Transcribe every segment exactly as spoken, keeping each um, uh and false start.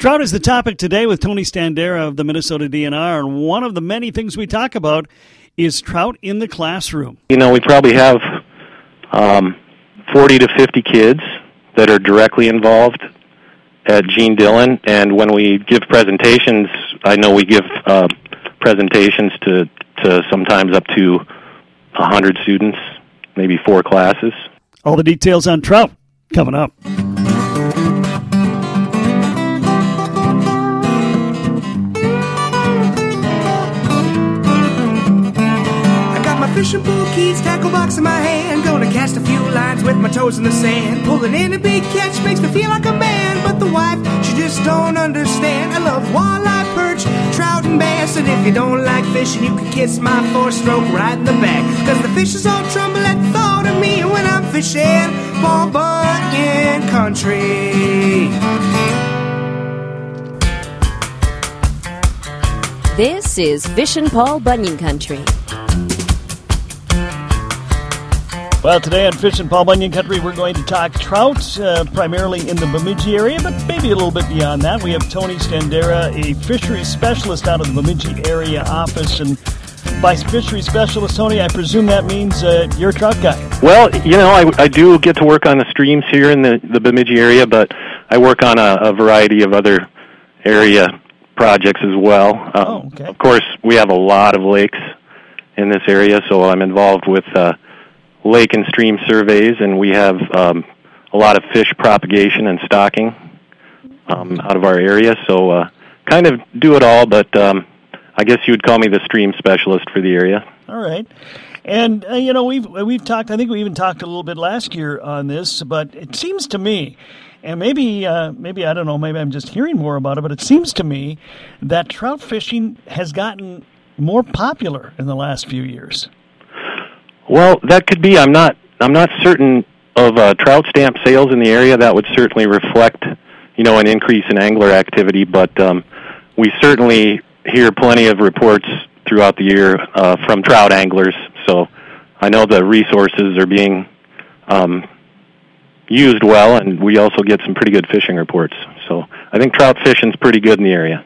Trout is the topic today with Tony Standera of the Minnesota D N R, and one of the many things we talk about is trout in the classroom. You know, we probably have um, forty to fifty kids that are directly involved at Gene Dillon, and when we give presentations, I know we give uh, presentations to, to sometimes up to one hundred students, maybe four classes. All the details on trout coming up. Fishing pool keys, tackle box in my hand. Gonna cast a few lines with my toes in the sand. Pulling in a big catch makes me feel like a man. But the wife, she just don't understand. I love walleye, perch, trout, and bass. And if you don't like fishing, you can kiss my four-stroke right in the back. Cause the fishes all tremble at the thought of me when I'm fishing for Bunyan Country. This is Fishin' Paul Bunyan Country. Well, today on Fish and Paul Bunyan Country, we're going to talk trout, uh, primarily in the Bemidji area, but maybe a little bit beyond that. We have Tony Standera, a fisheries specialist out of the Bemidji area office. And by fisheries specialist, Tony, I presume that means uh, you're a trout guy. Well, you know, I, I do get to work on the streams here in the, the Bemidji area, but I work on a, a variety of other area projects as well. Um, oh, okay. Of course, we have a lot of lakes in this area, so I'm involved with Uh, lake and stream surveys, and we have um, a lot of fish propagation and stocking um, out of our area, so uh, kind of do it all, but um, I guess you would call me the stream specialist for the area. All right. And, uh, you know, we've we've talked, I think we even talked a little bit last year on this, but it seems to me, and maybe, uh, maybe I don't know, maybe I'm just hearing more about it, but it seems to me that trout fishing has gotten more popular in the last few years. Well, that could be. I'm not. I'm not certain of uh, trout stamp sales in the area. That would certainly reflect, you know, an increase in angler activity. But um, we certainly hear plenty of reports throughout the year uh, from trout anglers. So I know the resources are being um, used well, and we also get some pretty good fishing reports. So I think trout fishing's pretty good in the area.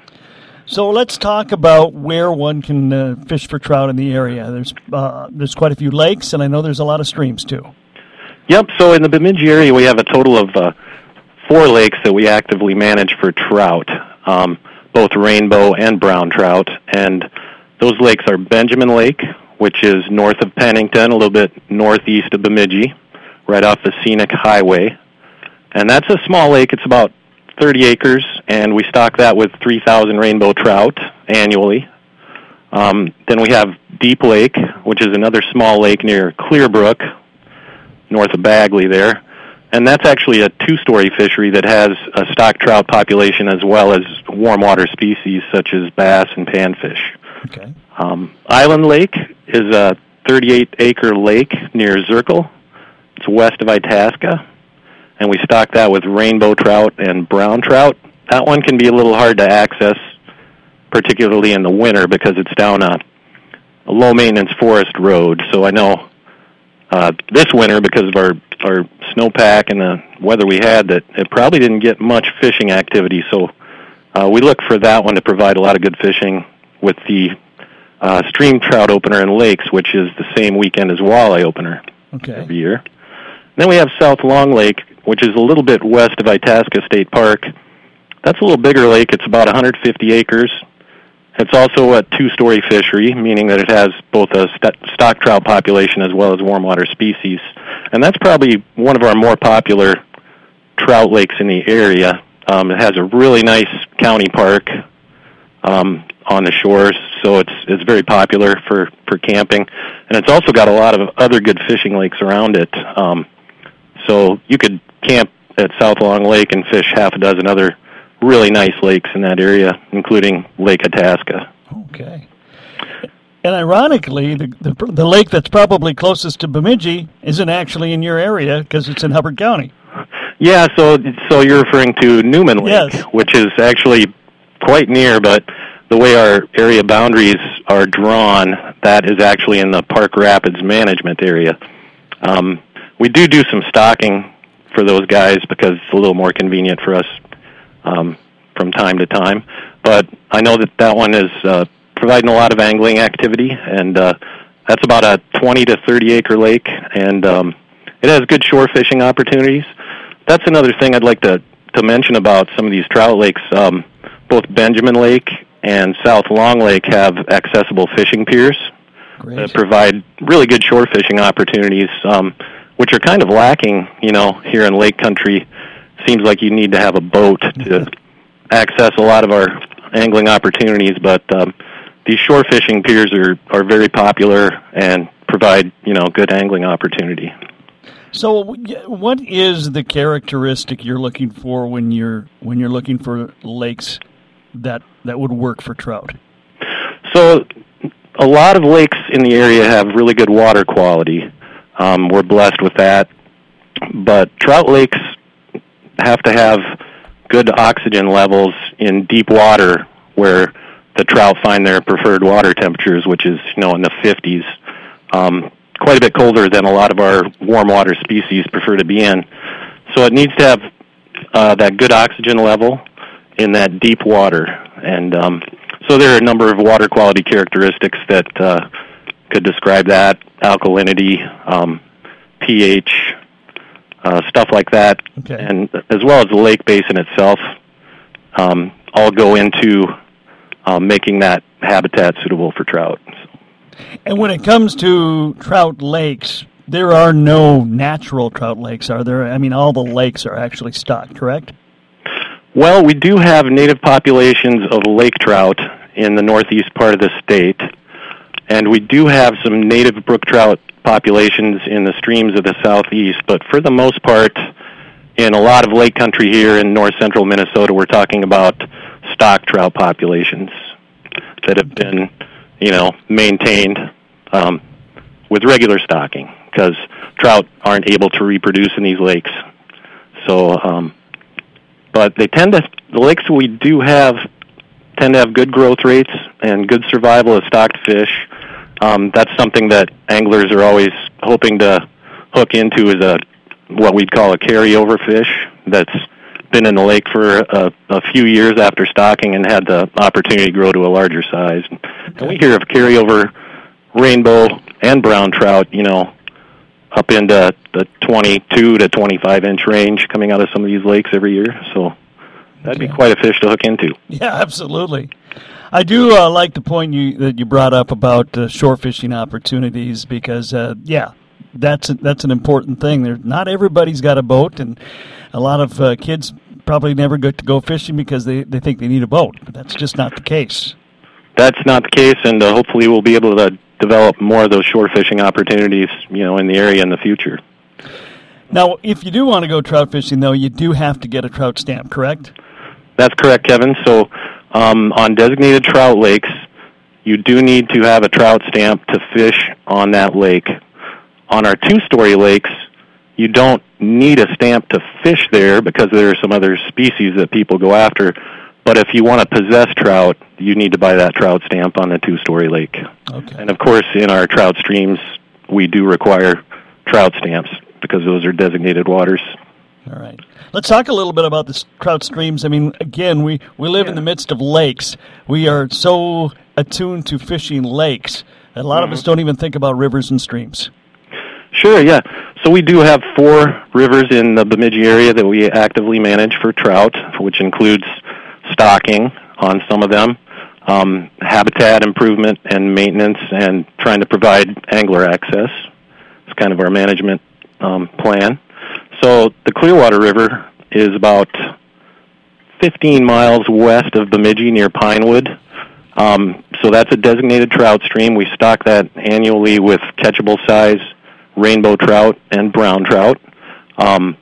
So let's talk about where one can uh, fish for trout in the area. There's uh, there's quite a few lakes, and I know there's a lot of streams, too. Yep, so in the Bemidji area, we have a total of uh, four lakes that we actively manage for trout, um, both rainbow and brown trout. And those lakes are Benjamin Lake, which is north of Pennington, a little bit northeast of Bemidji, right off the scenic highway. And that's a small lake. It's about thirty acres, and we stock that with three thousand rainbow trout annually. Um, then we have Deep Lake, which is another small lake near Clearbrook, north of Bagley there. And that's actually a two-story fishery that has a stock trout population as well as warm water species such as bass and panfish. Okay. Um, Island Lake is a thirty-eight acre lake near Zirkel. It's west of Itasca. And we stock that with rainbow trout and brown trout. That one can be a little hard to access, particularly in the winter, because it's down a, a low-maintenance forest road. So I know uh, this winter, because of our, our snowpack and the weather we had, that it probably didn't get much fishing activity. So uh, we look for that one to provide a lot of good fishing with the uh, stream trout opener in lakes, which is the same weekend as walleye opener okay. every year. Then we have South Long Lake, which is a little bit west of Itasca State Park. That's a little bigger lake. It's about one hundred fifty acres. It's also a two-story fishery, meaning that it has both a st- stock trout population as well as warm water species. And that's probably one of our more popular trout lakes in the area. Um, it has a really nice county park um, on the shores, so it's it's very popular for, for camping. And it's also got a lot of other good fishing lakes around it. Um, so you could camp at South Long Lake and fish half a dozen other really nice lakes in that area, including Lake Itasca. Okay. And ironically, the, the the lake that's probably closest to Bemidji isn't actually in your area because it's in Hubbard County. Yeah, so so you're referring to Newman Lake, yes. Which is actually quite near, but the way our area boundaries are drawn, that is actually in the Park Rapids management area. Um, we do do some stocking for those guys because it's a little more convenient for us. Um, from time to time. But I know that that one is uh, providing a lot of angling activity, and uh, that's about a twenty to thirty acre lake, and um, it has good shore fishing opportunities. That's another thing I'd like to, to mention about some of these trout lakes. Um, both Benjamin Lake and South Long Lake have accessible fishing piers Great. that provide really good shore fishing opportunities, um, which are kind of lacking, you know, here in Lake Country. Seems like you need to have a boat to access a lot of our angling opportunities, but um, these shore fishing piers are, are very popular and provide, you know, good angling opportunity. So what is the characteristic you're looking for when you're when you're looking for lakes that that would work for trout? So a lot of lakes in the area have really good water quality. Um, we're blessed with that. But trout lakes have to have good oxygen levels in deep water where the trout find their preferred water temperatures, which is, you know, in the fifties. Um quite a bit colder than a lot of our warm water species prefer to be in. So it needs to have uh, that good oxygen level in that deep water. And um, so there are a number of water quality characteristics that uh, could describe that, alkalinity, um, pH, uh, stuff like that, okay. and as well as the lake basin itself, um, all go into um, making that habitat suitable for trout. And when it comes to trout lakes, there are no natural trout lakes, are there? I mean, all the lakes are actually stocked, correct? Well, we do have native populations of lake trout in the northeast part of the state, and we do have some native brook trout populations in the streams of the southeast, but for the most part, in a lot of lake country here in north-central Minnesota, we're talking about stock trout populations that have been, you know, maintained um, with regular stocking because trout aren't able to reproduce in these lakes. So, um, but they tend to, the lakes we do have tend to have good growth rates and good survival of stocked fish. Um, that's something that anglers are always hoping to hook into is a what we'd call a carryover fish that's been in the lake for a, a few years after stocking and had the opportunity to grow to a larger size. And we hear of carryover rainbow and brown trout, you know, up into the twenty-two to twenty-five inch range coming out of some of these lakes every year. So that'd be quite a fish to hook into. Yeah, absolutely. I do uh, like the point you that you brought up about uh, shore fishing opportunities because, uh, yeah, that's a, that's an important thing. There, not everybody's got a boat, and a lot of uh, kids probably never get to go fishing because they, they think they need a boat. But that's just not the case. That's not the case, and uh, hopefully we'll be able to develop more of those shore fishing opportunities, you know, in the area in the future. Now, if you do want to go trout fishing, though, you do have to get a trout stamp, correct? That's correct, Kevin. So um, on designated trout lakes, you do need to have a trout stamp to fish on that lake. On our two-story lakes, you don't need a stamp to fish there because there are some other species that people go after. But if you want to possess trout, you need to buy that trout stamp on the two-story lake. Okay. And, of course, in our trout streams, we do require trout stamps because those are designated waters. All right. Let's talk a little bit about the trout streams. I mean, again, we, we live yeah. in the midst of lakes. We are so attuned to fishing lakes. A lot mm-hmm. of us don't even think about rivers and streams. Sure, yeah. So we do have four rivers in the Bemidji area that we actively manage for trout, which includes stocking on some of them, um, habitat improvement and maintenance, and trying to provide angler access. It's kind of our management um, plan. So the Clearwater River is about fifteen miles west of Bemidji near Pinewood. Um, so that's a designated trout stream. We stock that annually with catchable size rainbow trout and brown trout. Um,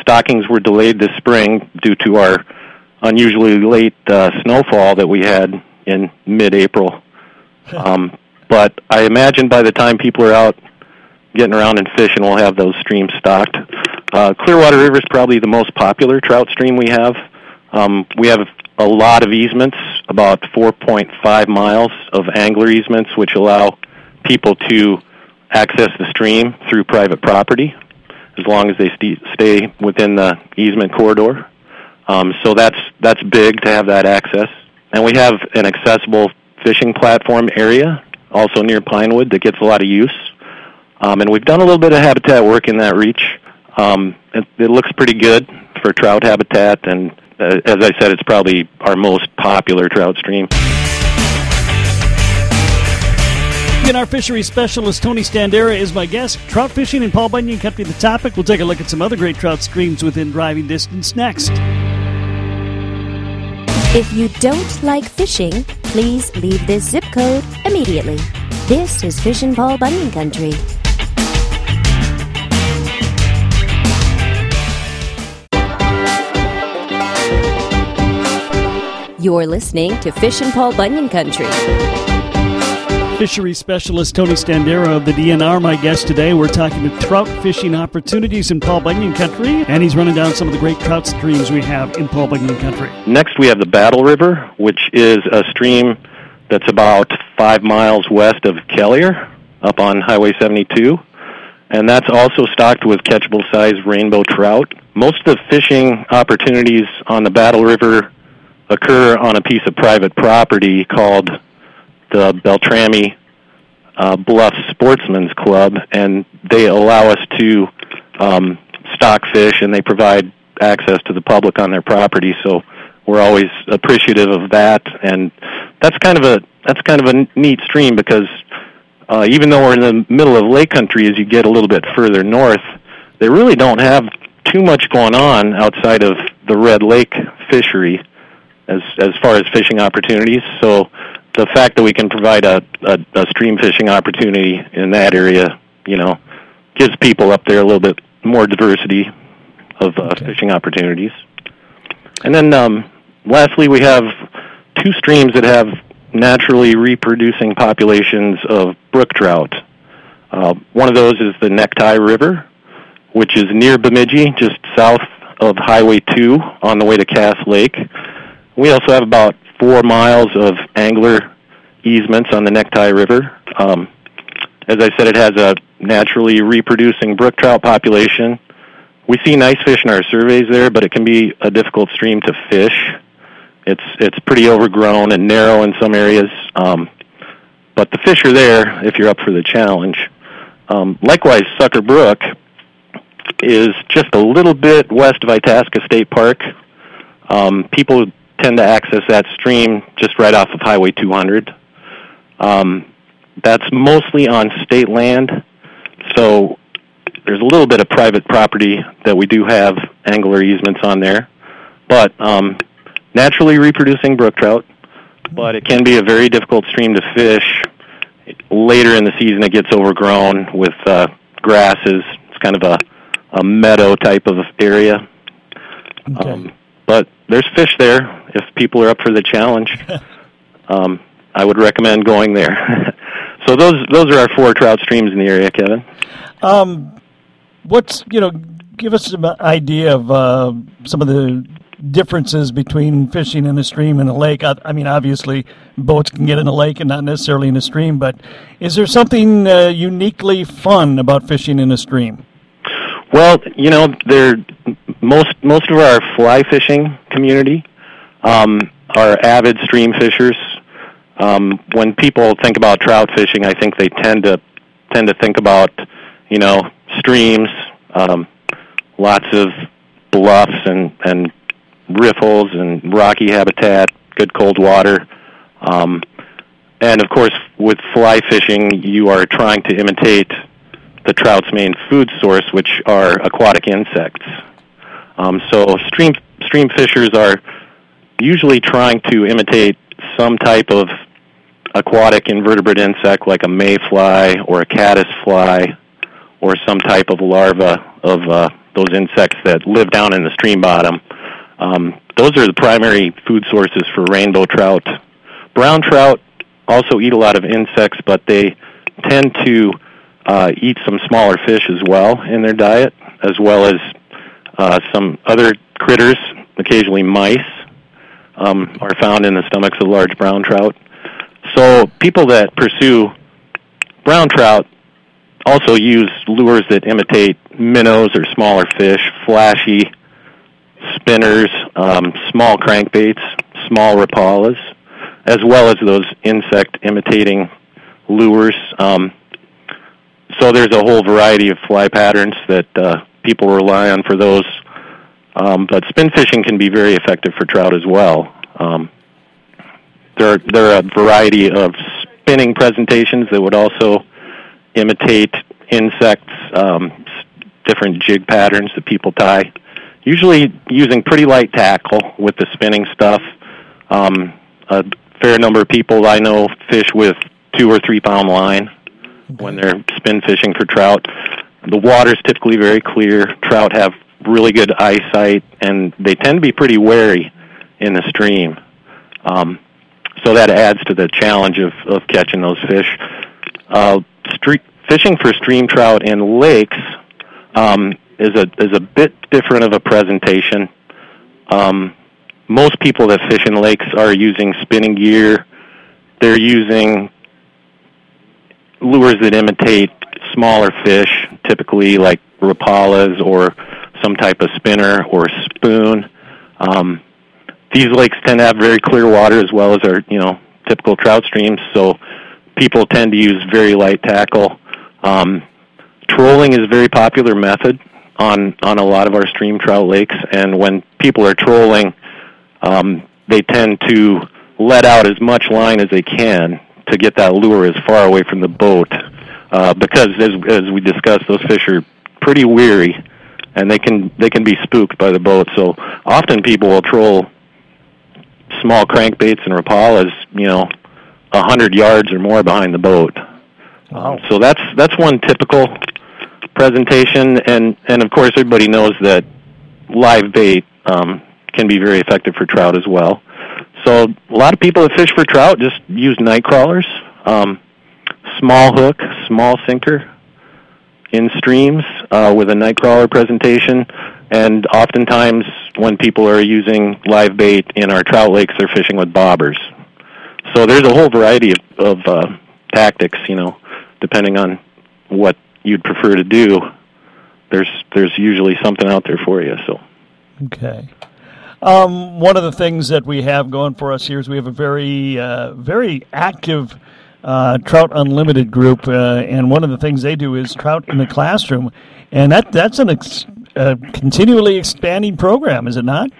stockings were delayed this spring due to our unusually late uh, snowfall that we had in mid-April. Um, but I imagine by the time people are out getting around and fishing, we'll have those streams stocked. Uh, Clearwater River is probably the most popular trout stream we have. Um, we have a lot of easements, about four point five miles of angler easements, which allow people to access the stream through private property as long as they st- stay within the easement corridor. Um, so that's that's big to have that access. And we have an accessible fishing platform area also near Pinewood that gets a lot of use. Um, and we've done a little bit of habitat work in that reach. Um, it, it looks pretty good for trout habitat, and uh, as I said, it's probably our most popular trout stream. Again, our fisheries specialist, Tony Standera, is my guest. Trout fishing and Paul Bunyan kept me the topic. We'll take a look at some other great trout streams within driving distance next. If you don't like fishing, please leave this zip code immediately. This is Fish and Paul Bunyan Country. You're listening to Fish and Paul Bunyan Country. Fisheries specialist Tony Standera of the D N R, my guest today. We're talking to trout fishing opportunities in Paul Bunyan Country, and he's running down some of the great trout streams we have in Paul Bunyan Country. Next, we have the Battle River, which is a stream that's about five miles west of Kelliher, up on Highway seventy-two, and that's also stocked with catchable-sized rainbow trout. Most of the fishing opportunities on the Battle River occur on a piece of private property called the Beltrami uh, Bluff Sportsman's Club, and they allow us to um, stock fish, and they provide access to the public on their property. So we're always appreciative of that, and that's kind of a that's kind of a neat stream because uh, even though we're in the middle of lake country, as you get a little bit further north, they really don't have too much going on outside of the Red Lake fishery as as far as fishing opportunities. So the fact that we can provide a, a, a stream fishing opportunity in that area, you know, gives people up there a little bit more diversity of uh, okay. fishing opportunities. And then um, lastly, we have two streams that have naturally reproducing populations of brook trout. Uh, one of those is the Necktie River, which is near Bemidji, just south of Highway two on the way to Cass Lake. We also have about four miles of angler easements on the Necktie River. Um, as I said, it has a naturally reproducing brook trout population. We see nice fish in our surveys there, but it can be a difficult stream to fish. It's it's pretty overgrown and narrow in some areas, um, but the fish are there if you're up for the challenge. Um, likewise, Sucker Brook is just a little bit west of Itasca State Park. Um, people tend to access that stream just right off of Highway two hundred. Um, that's mostly on state land, so there's a little bit of private property that we do have angler easements on there, but um, naturally reproducing brook trout, but it can be a very difficult stream to fish. Later in the season, it gets overgrown with uh, grasses. It's kind of a, a meadow type of area. Okay. Um, but there's fish there if people are up for the challenge. um, I would recommend going there. So those those are our four trout streams in the area, Kevin. Um, what's you know, give us an idea of uh, some of the differences between fishing in a stream and a lake. I, I mean, obviously, boats can get in a lake and not necessarily in a stream. But is there something uh, uniquely fun about fishing in a stream? Well, you know, there most most of our fly fishing community um, are avid stream fishers. Um, when people think about trout fishing, I think they tend to tend to think about you know streams, um, lots of bluffs and and riffles and rocky habitat, good cold water, um, and of course with fly fishing, you are trying to imitate the trout's main food source, which are aquatic insects. Um, so stream stream fishers are usually trying to imitate some type of aquatic invertebrate insect, like a mayfly or a caddisfly, or some type of larva of uh, those insects that live down in the stream bottom. Um, those are the primary food sources for rainbow trout. Brown trout also eat a lot of insects, but they tend to Uh, eat some smaller fish as well in their diet, as well as uh, some other critters. Occasionally mice um, are found in the stomachs of large brown trout. So people that pursue brown trout also use lures that imitate minnows or smaller fish, flashy spinners, um, small crankbaits, small Rapalas, as well as those insect-imitating lures. Um, so there's a whole variety of fly patterns that uh, people rely on for those. Um, but spin fishing can be very effective for trout as well. Um, there, are, there are a variety of spinning presentations that would also imitate insects, um, different jig patterns that people tie, usually using pretty light tackle with the spinning stuff. Um, a fair number of people I know fish with two or three pound line when they're spin fishing for trout. The water's typically very clear. Trout have really good eyesight, and they tend to be pretty wary in the stream. Um, so that adds to the challenge of, of catching those fish. Uh, street, fishing for stream trout in lakes um, is a is a bit different of a presentation. Um, most people that fish in lakes are using spinning gear. They're using lures that imitate smaller fish, typically like Rapalas or some type of spinner or spoon. Um, these lakes tend to have very clear water as well as our, you know, typical trout streams, so people tend to use very light tackle. Um, trolling is a very popular method on, on a lot of our stream trout lakes, and when people are trolling, um, they tend to let out as much line as they can to get that lure as far away from the boat uh, because, as, as we discussed, those fish are pretty weary, and they can they can be spooked by the boat. So often people will troll small crankbaits and Rapalas, you know, a hundred yards or more behind the boat. Wow. Um, so that's that's one typical presentation, and and of course everybody knows that live bait um, can be very effective for trout as well. So a lot of people that fish for trout just use night crawlers, um, small hook, small sinker in streams uh, with a night crawler presentation, and oftentimes when people are using live bait in our trout lakes, they're fishing with bobbers. So there's a whole variety of, of uh, tactics, you know, depending on what you'd prefer to do. There's there's usually something out there for you. So okay. Um, one of the things that we have going for us here is we have a very, uh, very active uh, Trout Unlimited group, uh, and one of the things they do is Trout in the Classroom, and that that's an ex- a continually expanding program, is it not?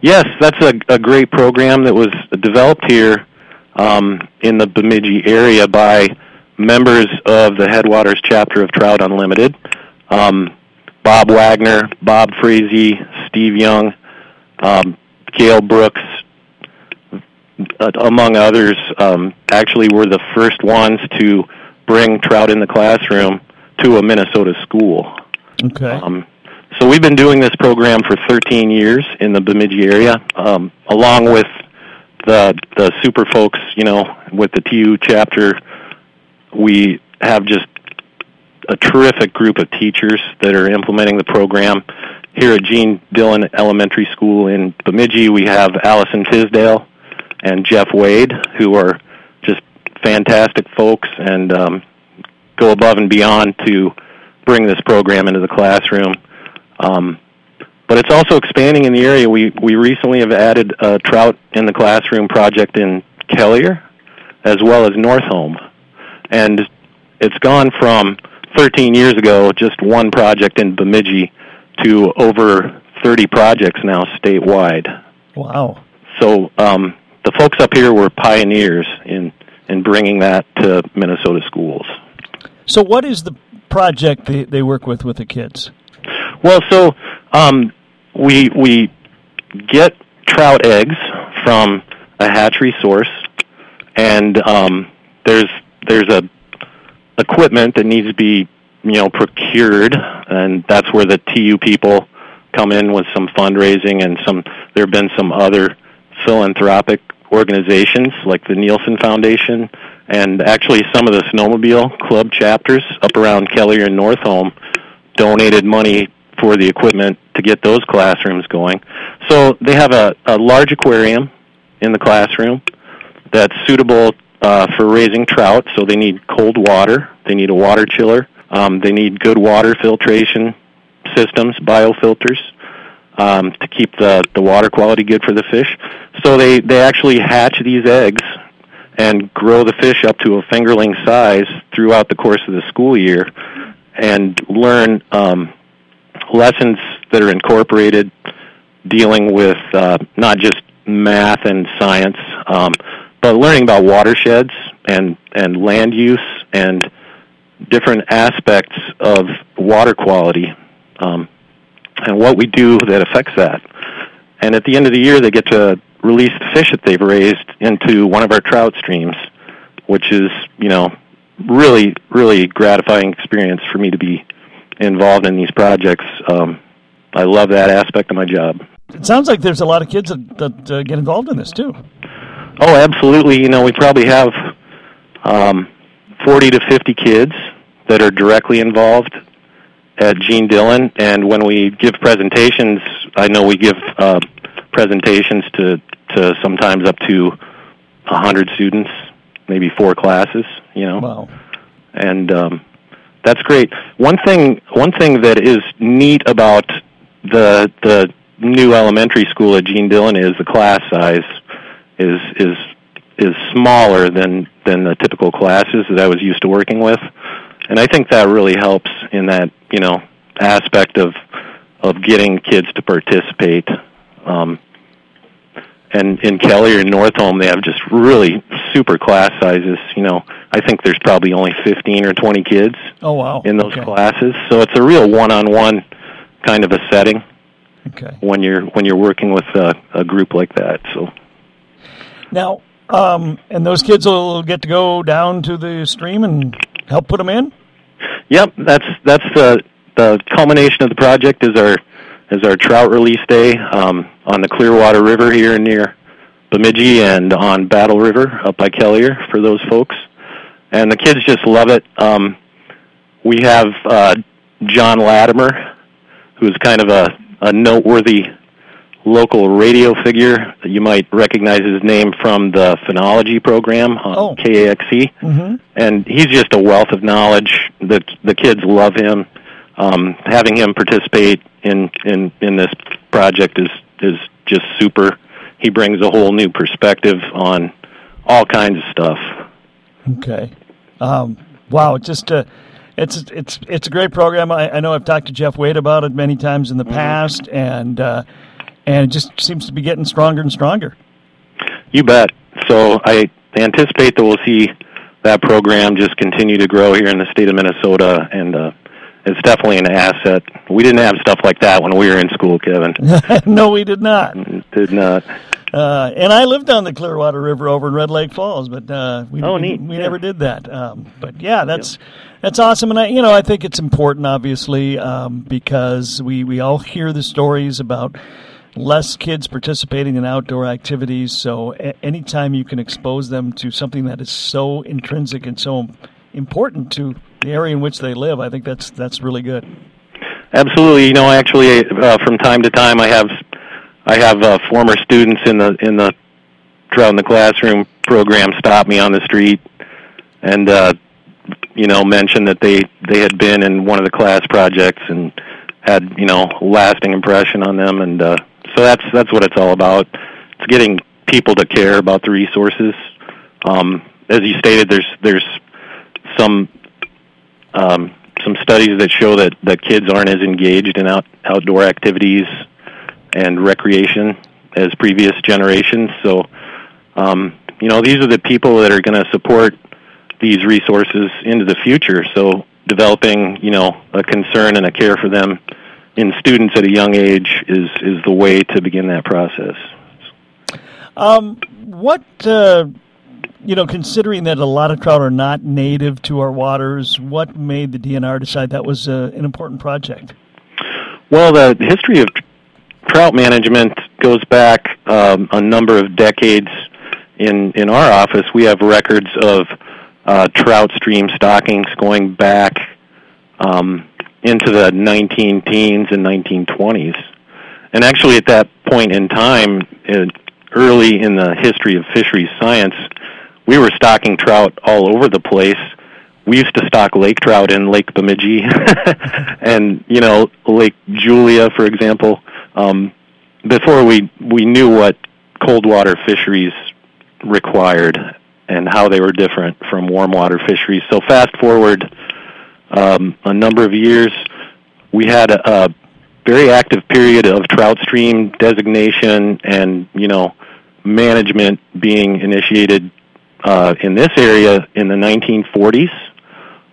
Yes, that's a, a great program that was developed here um, in the Bemidji area by members of the Headwaters chapter of Trout Unlimited. Um, Bob Wagner, Bob Frazee, Steve Young, Um, Gail Brooks, uh, among others, um, actually were the first ones to bring Trout in the Classroom to a Minnesota school. Okay. Um, so we've been doing this program for thirteen years in the Bemidji area, um, along with the the super folks, you know, with the T U chapter. We have just a terrific group of teachers that are implementing the program. Here at Gene Dillon Elementary School in Bemidji, we have Allison Tisdale and Jeff Wade, who are just fantastic folks and um, go above and beyond to bring this program into the classroom. Um, but it's also expanding in the area. We we recently have added a Trout in the Classroom project in Kelliher, as well as Northome. And it's gone from thirteen years ago, just one project in Bemidji, to over thirty projects now statewide. Wow. So um, the folks up here were pioneers in, in bringing that to Minnesota schools. So what is the project they, they work with with the kids? Well, so um, we, we get trout eggs from a hatchery source, and um, there's there's a equipment that needs to be, you know, procured, and that's where the T U people come in with some fundraising, and some there have been some other philanthropic organizations like the Nielsen Foundation, and actually some of the snowmobile club chapters up around Kelliher and Northome donated money for the equipment to get those classrooms going. So they have a, a large aquarium in the classroom that's suitable uh, for raising trout, so they need cold water, they need a water chiller, Um, they need good water filtration systems, biofilters. um, to keep the, the water quality good for the fish. So they, they actually hatch these eggs and grow the fish up to a fingerling size throughout the course of the school year and learn um, lessons that are incorporated dealing with uh, not just math and science, um, but learning about watersheds and, and land use and different aspects of water quality um, and what we do that affects that. And at the end of the year, they get to release the fish that they've raised into one of our trout streams, which is, you know, really, really gratifying experience for me to be involved in these projects. Um, I love that aspect of my job. It sounds like there's a lot of kids that, that uh, get involved in this, too. Oh, absolutely. You know, we probably have um, forty to fifty kids that are directly involved at Gene Dillon. And when we give presentations, I know we give uh, presentations to, to sometimes up to one hundred students, maybe four classes, you know. Wow. And um, that's great. One thing one thing that is neat about the the new elementary school at Gene Dillon is the class size is is is smaller than than the typical classes that I was used to working with, and I think that really helps in that, you know, aspect of of getting kids to participate. Um, and in Kelliher and Northome, they have just really super class sizes. You know, I think there's probably only fifteen or twenty kids. Oh, wow. In those okay. classes, so it's a real one-on-one kind of a setting. Okay. When you're when you're working with a, a group like that, so now um, and those kids will get to go down to the stream and help put them in. Yep, that's that's the the culmination of the project is our is our trout release day um, on the Clearwater River here near Bemidji and on Battle River up by Kelliher for those folks, and the kids just love it. Um, we have uh, John Latimer, who's kind of a a noteworthy local radio figure. You might recognize his name from the phenology program on oh. K A X E. Mm-hmm. And he's just a wealth of knowledge. The, the kids love him. Um, having him participate in, in, in this project is, is just super. He brings a whole new perspective on all kinds of stuff. Okay. Um, wow, just... Uh It's it's it's a great program. I, I know I've talked to Jeff Wade about it many times in the past, and uh, and it just seems to be getting stronger and stronger. You bet. So I anticipate that we'll see that program just continue to grow here in the state of Minnesota, and uh, it's definitely an asset. We didn't have stuff like that when we were in school, Kevin. No, we did not. Did not. Uh, and I lived on the Clearwater River over in Red Lake Falls, but uh, we oh, neat. we yeah. never did that. Um, but yeah, that's yeah. that's awesome, and I, you know, I think it's important, obviously, um, because we, we all hear the stories about less kids participating in outdoor activities. So a- anytime you can expose them to something that is so intrinsic and so important to the area in which they live, I think that's that's really good. Absolutely, you know, actually, uh, from time to time, I have. I have uh, former students in the in the Trout in the Classroom program stop me on the street and uh, you know mention that they, they had been in one of the class projects and had, you know, lasting impression on them, and uh, so that's that's what it's all about. It's getting people to care about the resources. Um, as you stated, there's there's some um, some studies that show that, that kids aren't as engaged in out, outdoor activities and recreation as previous generations. So, um, you know, these are the people that are going to support these resources into the future. So developing, you know, a concern and a care for them in students at a young age is, is the way to begin that process. Um, what, uh, you know, considering that a lot of trout are not native to our waters, what made the D N R decide that was uh, an important project? Well, the history of trout management goes back um, a number of decades. In, in our office, we have records of uh, trout stream stockings going back um, into the nineteen teens and nineteen twenties. And actually at that point in time, it, early in the history of fisheries science, we were stocking trout all over the place. We used to stock lake trout in Lake Bemidji and, you know, Lake Julia, for example. Um, before we, we knew what cold water fisheries required and how they were different from warm water fisheries. So fast forward um, a number of years, we had a, a very active period of trout stream designation and, you know, management being initiated uh, in this area in the nineteen forties.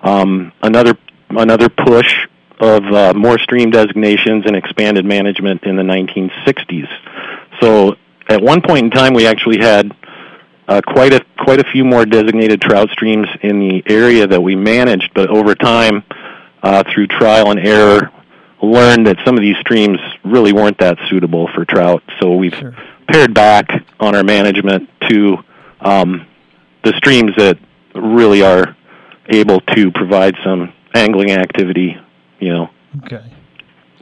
Um, another another push of uh, more stream designations and expanded management in the nineteen sixties. So at one point in time, we actually had uh, quite a quite a few more designated trout streams in the area that we managed. But over time, uh, through trial and error, learned that some of these streams really weren't that suitable for trout. So we've sure. pared back on our management to um, the streams that really are able to provide some angling activity, you know. Okay.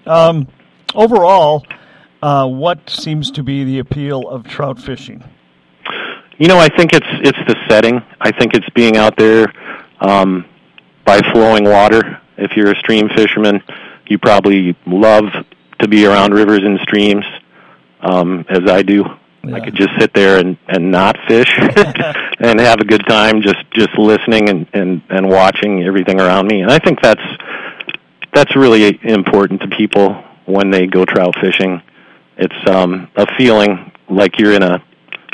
Um, overall, uh, what seems to be the appeal of trout fishing? You know, I think it's it's the setting. I think it's being out there um, by flowing water. If you're a stream fisherman, you probably love to be around rivers and streams, um, as I do. Yeah. I could just sit there and, and not fish and have a good time just, just listening and, and, and watching everything around me. And I think that's that's really important to people when they go trout fishing. It's um, a feeling like you're in a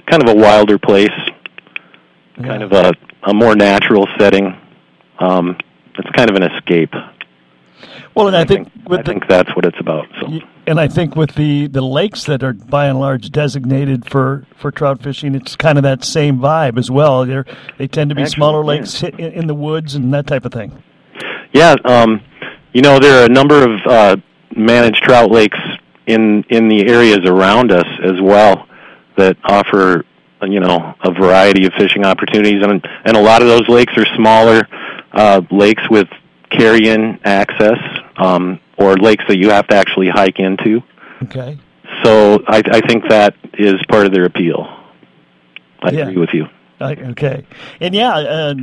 kind of a wilder place, yeah. kind of a, a more natural setting. Um, it's kind of an escape. Well, and I think with I think the, that's what it's about. So. And I think with the, the lakes that are by and large designated for, for trout fishing, it's kind of that same vibe as well. They're, they tend to be Actually, smaller lakes yeah. in, in the woods and that type of thing. Yeah, um, you know, there are a number of uh, managed trout lakes in in the areas around us as well that offer, you know, a variety of fishing opportunities, and and a lot of those lakes are smaller uh, lakes with carry-in access, um, or lakes that you have to actually hike into. Okay. So I, I think that is part of their appeal. I yeah. agree with you. I, okay. And yeah, uh,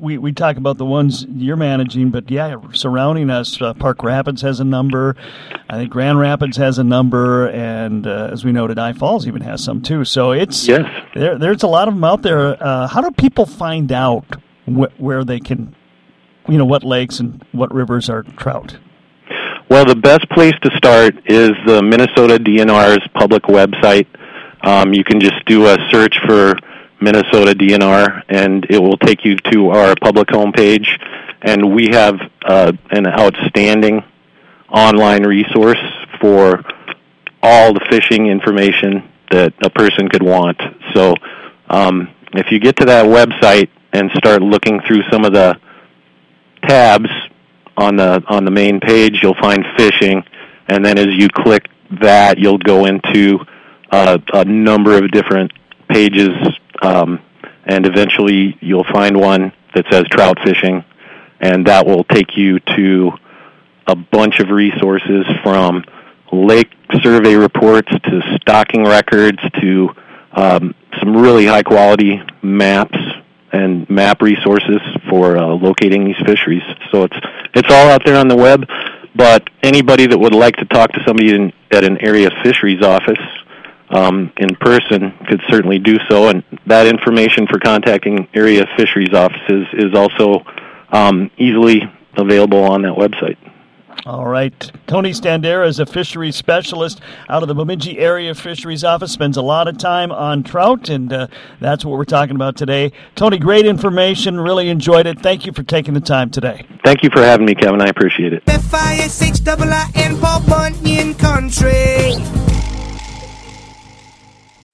we, we talk about the ones you're managing, but yeah, surrounding us, uh, Park Rapids has a number. I think Grand Rapids has a number, and uh, as we noted, I Falls even has some too. So it's yes. there, there's a lot of them out there. Uh, how do people find out wh- where they can... you know, what lakes and what rivers are trout? Well, the best place to start is the Minnesota D N R's public website. Um, you can just do a search for Minnesota D N R, and it will take you to our public homepage. And we have uh, an outstanding online resource for all the fishing information that a person could want. So um, if you get to that website and start looking through some of the tabs on the on the main page, you'll find fishing, and then as you click that, you'll go into uh, a number of different pages, um, and eventually you'll find one that says trout fishing, and that will take you to a bunch of resources from lake survey reports to stocking records to um, some really high quality maps and map resources for uh, locating these fisheries. So it's it's all out there on the web, but anybody that would like to talk to somebody in, at an area fisheries office um, in person could certainly do so, and that information for contacting area fisheries offices is also um, easily available on that website. All right. Tony Standera is a fisheries specialist out of the Bemidji Area Fisheries Office, spends a lot of time on trout, and uh, that's what we're talking about today. Tony, great information. Really enjoyed it. Thank you for taking the time today. Thank you for having me, Kevin. I appreciate it. F I S H I I N Paul Bunyan Country.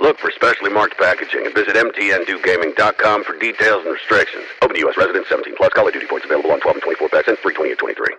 Look for specially marked packaging and visit M T N Dew Gaming dot com for details and restrictions. Open to U S residents, seventeen plus. Call of Duty points available on twelve and twenty-four packs and free twenty and twenty-three.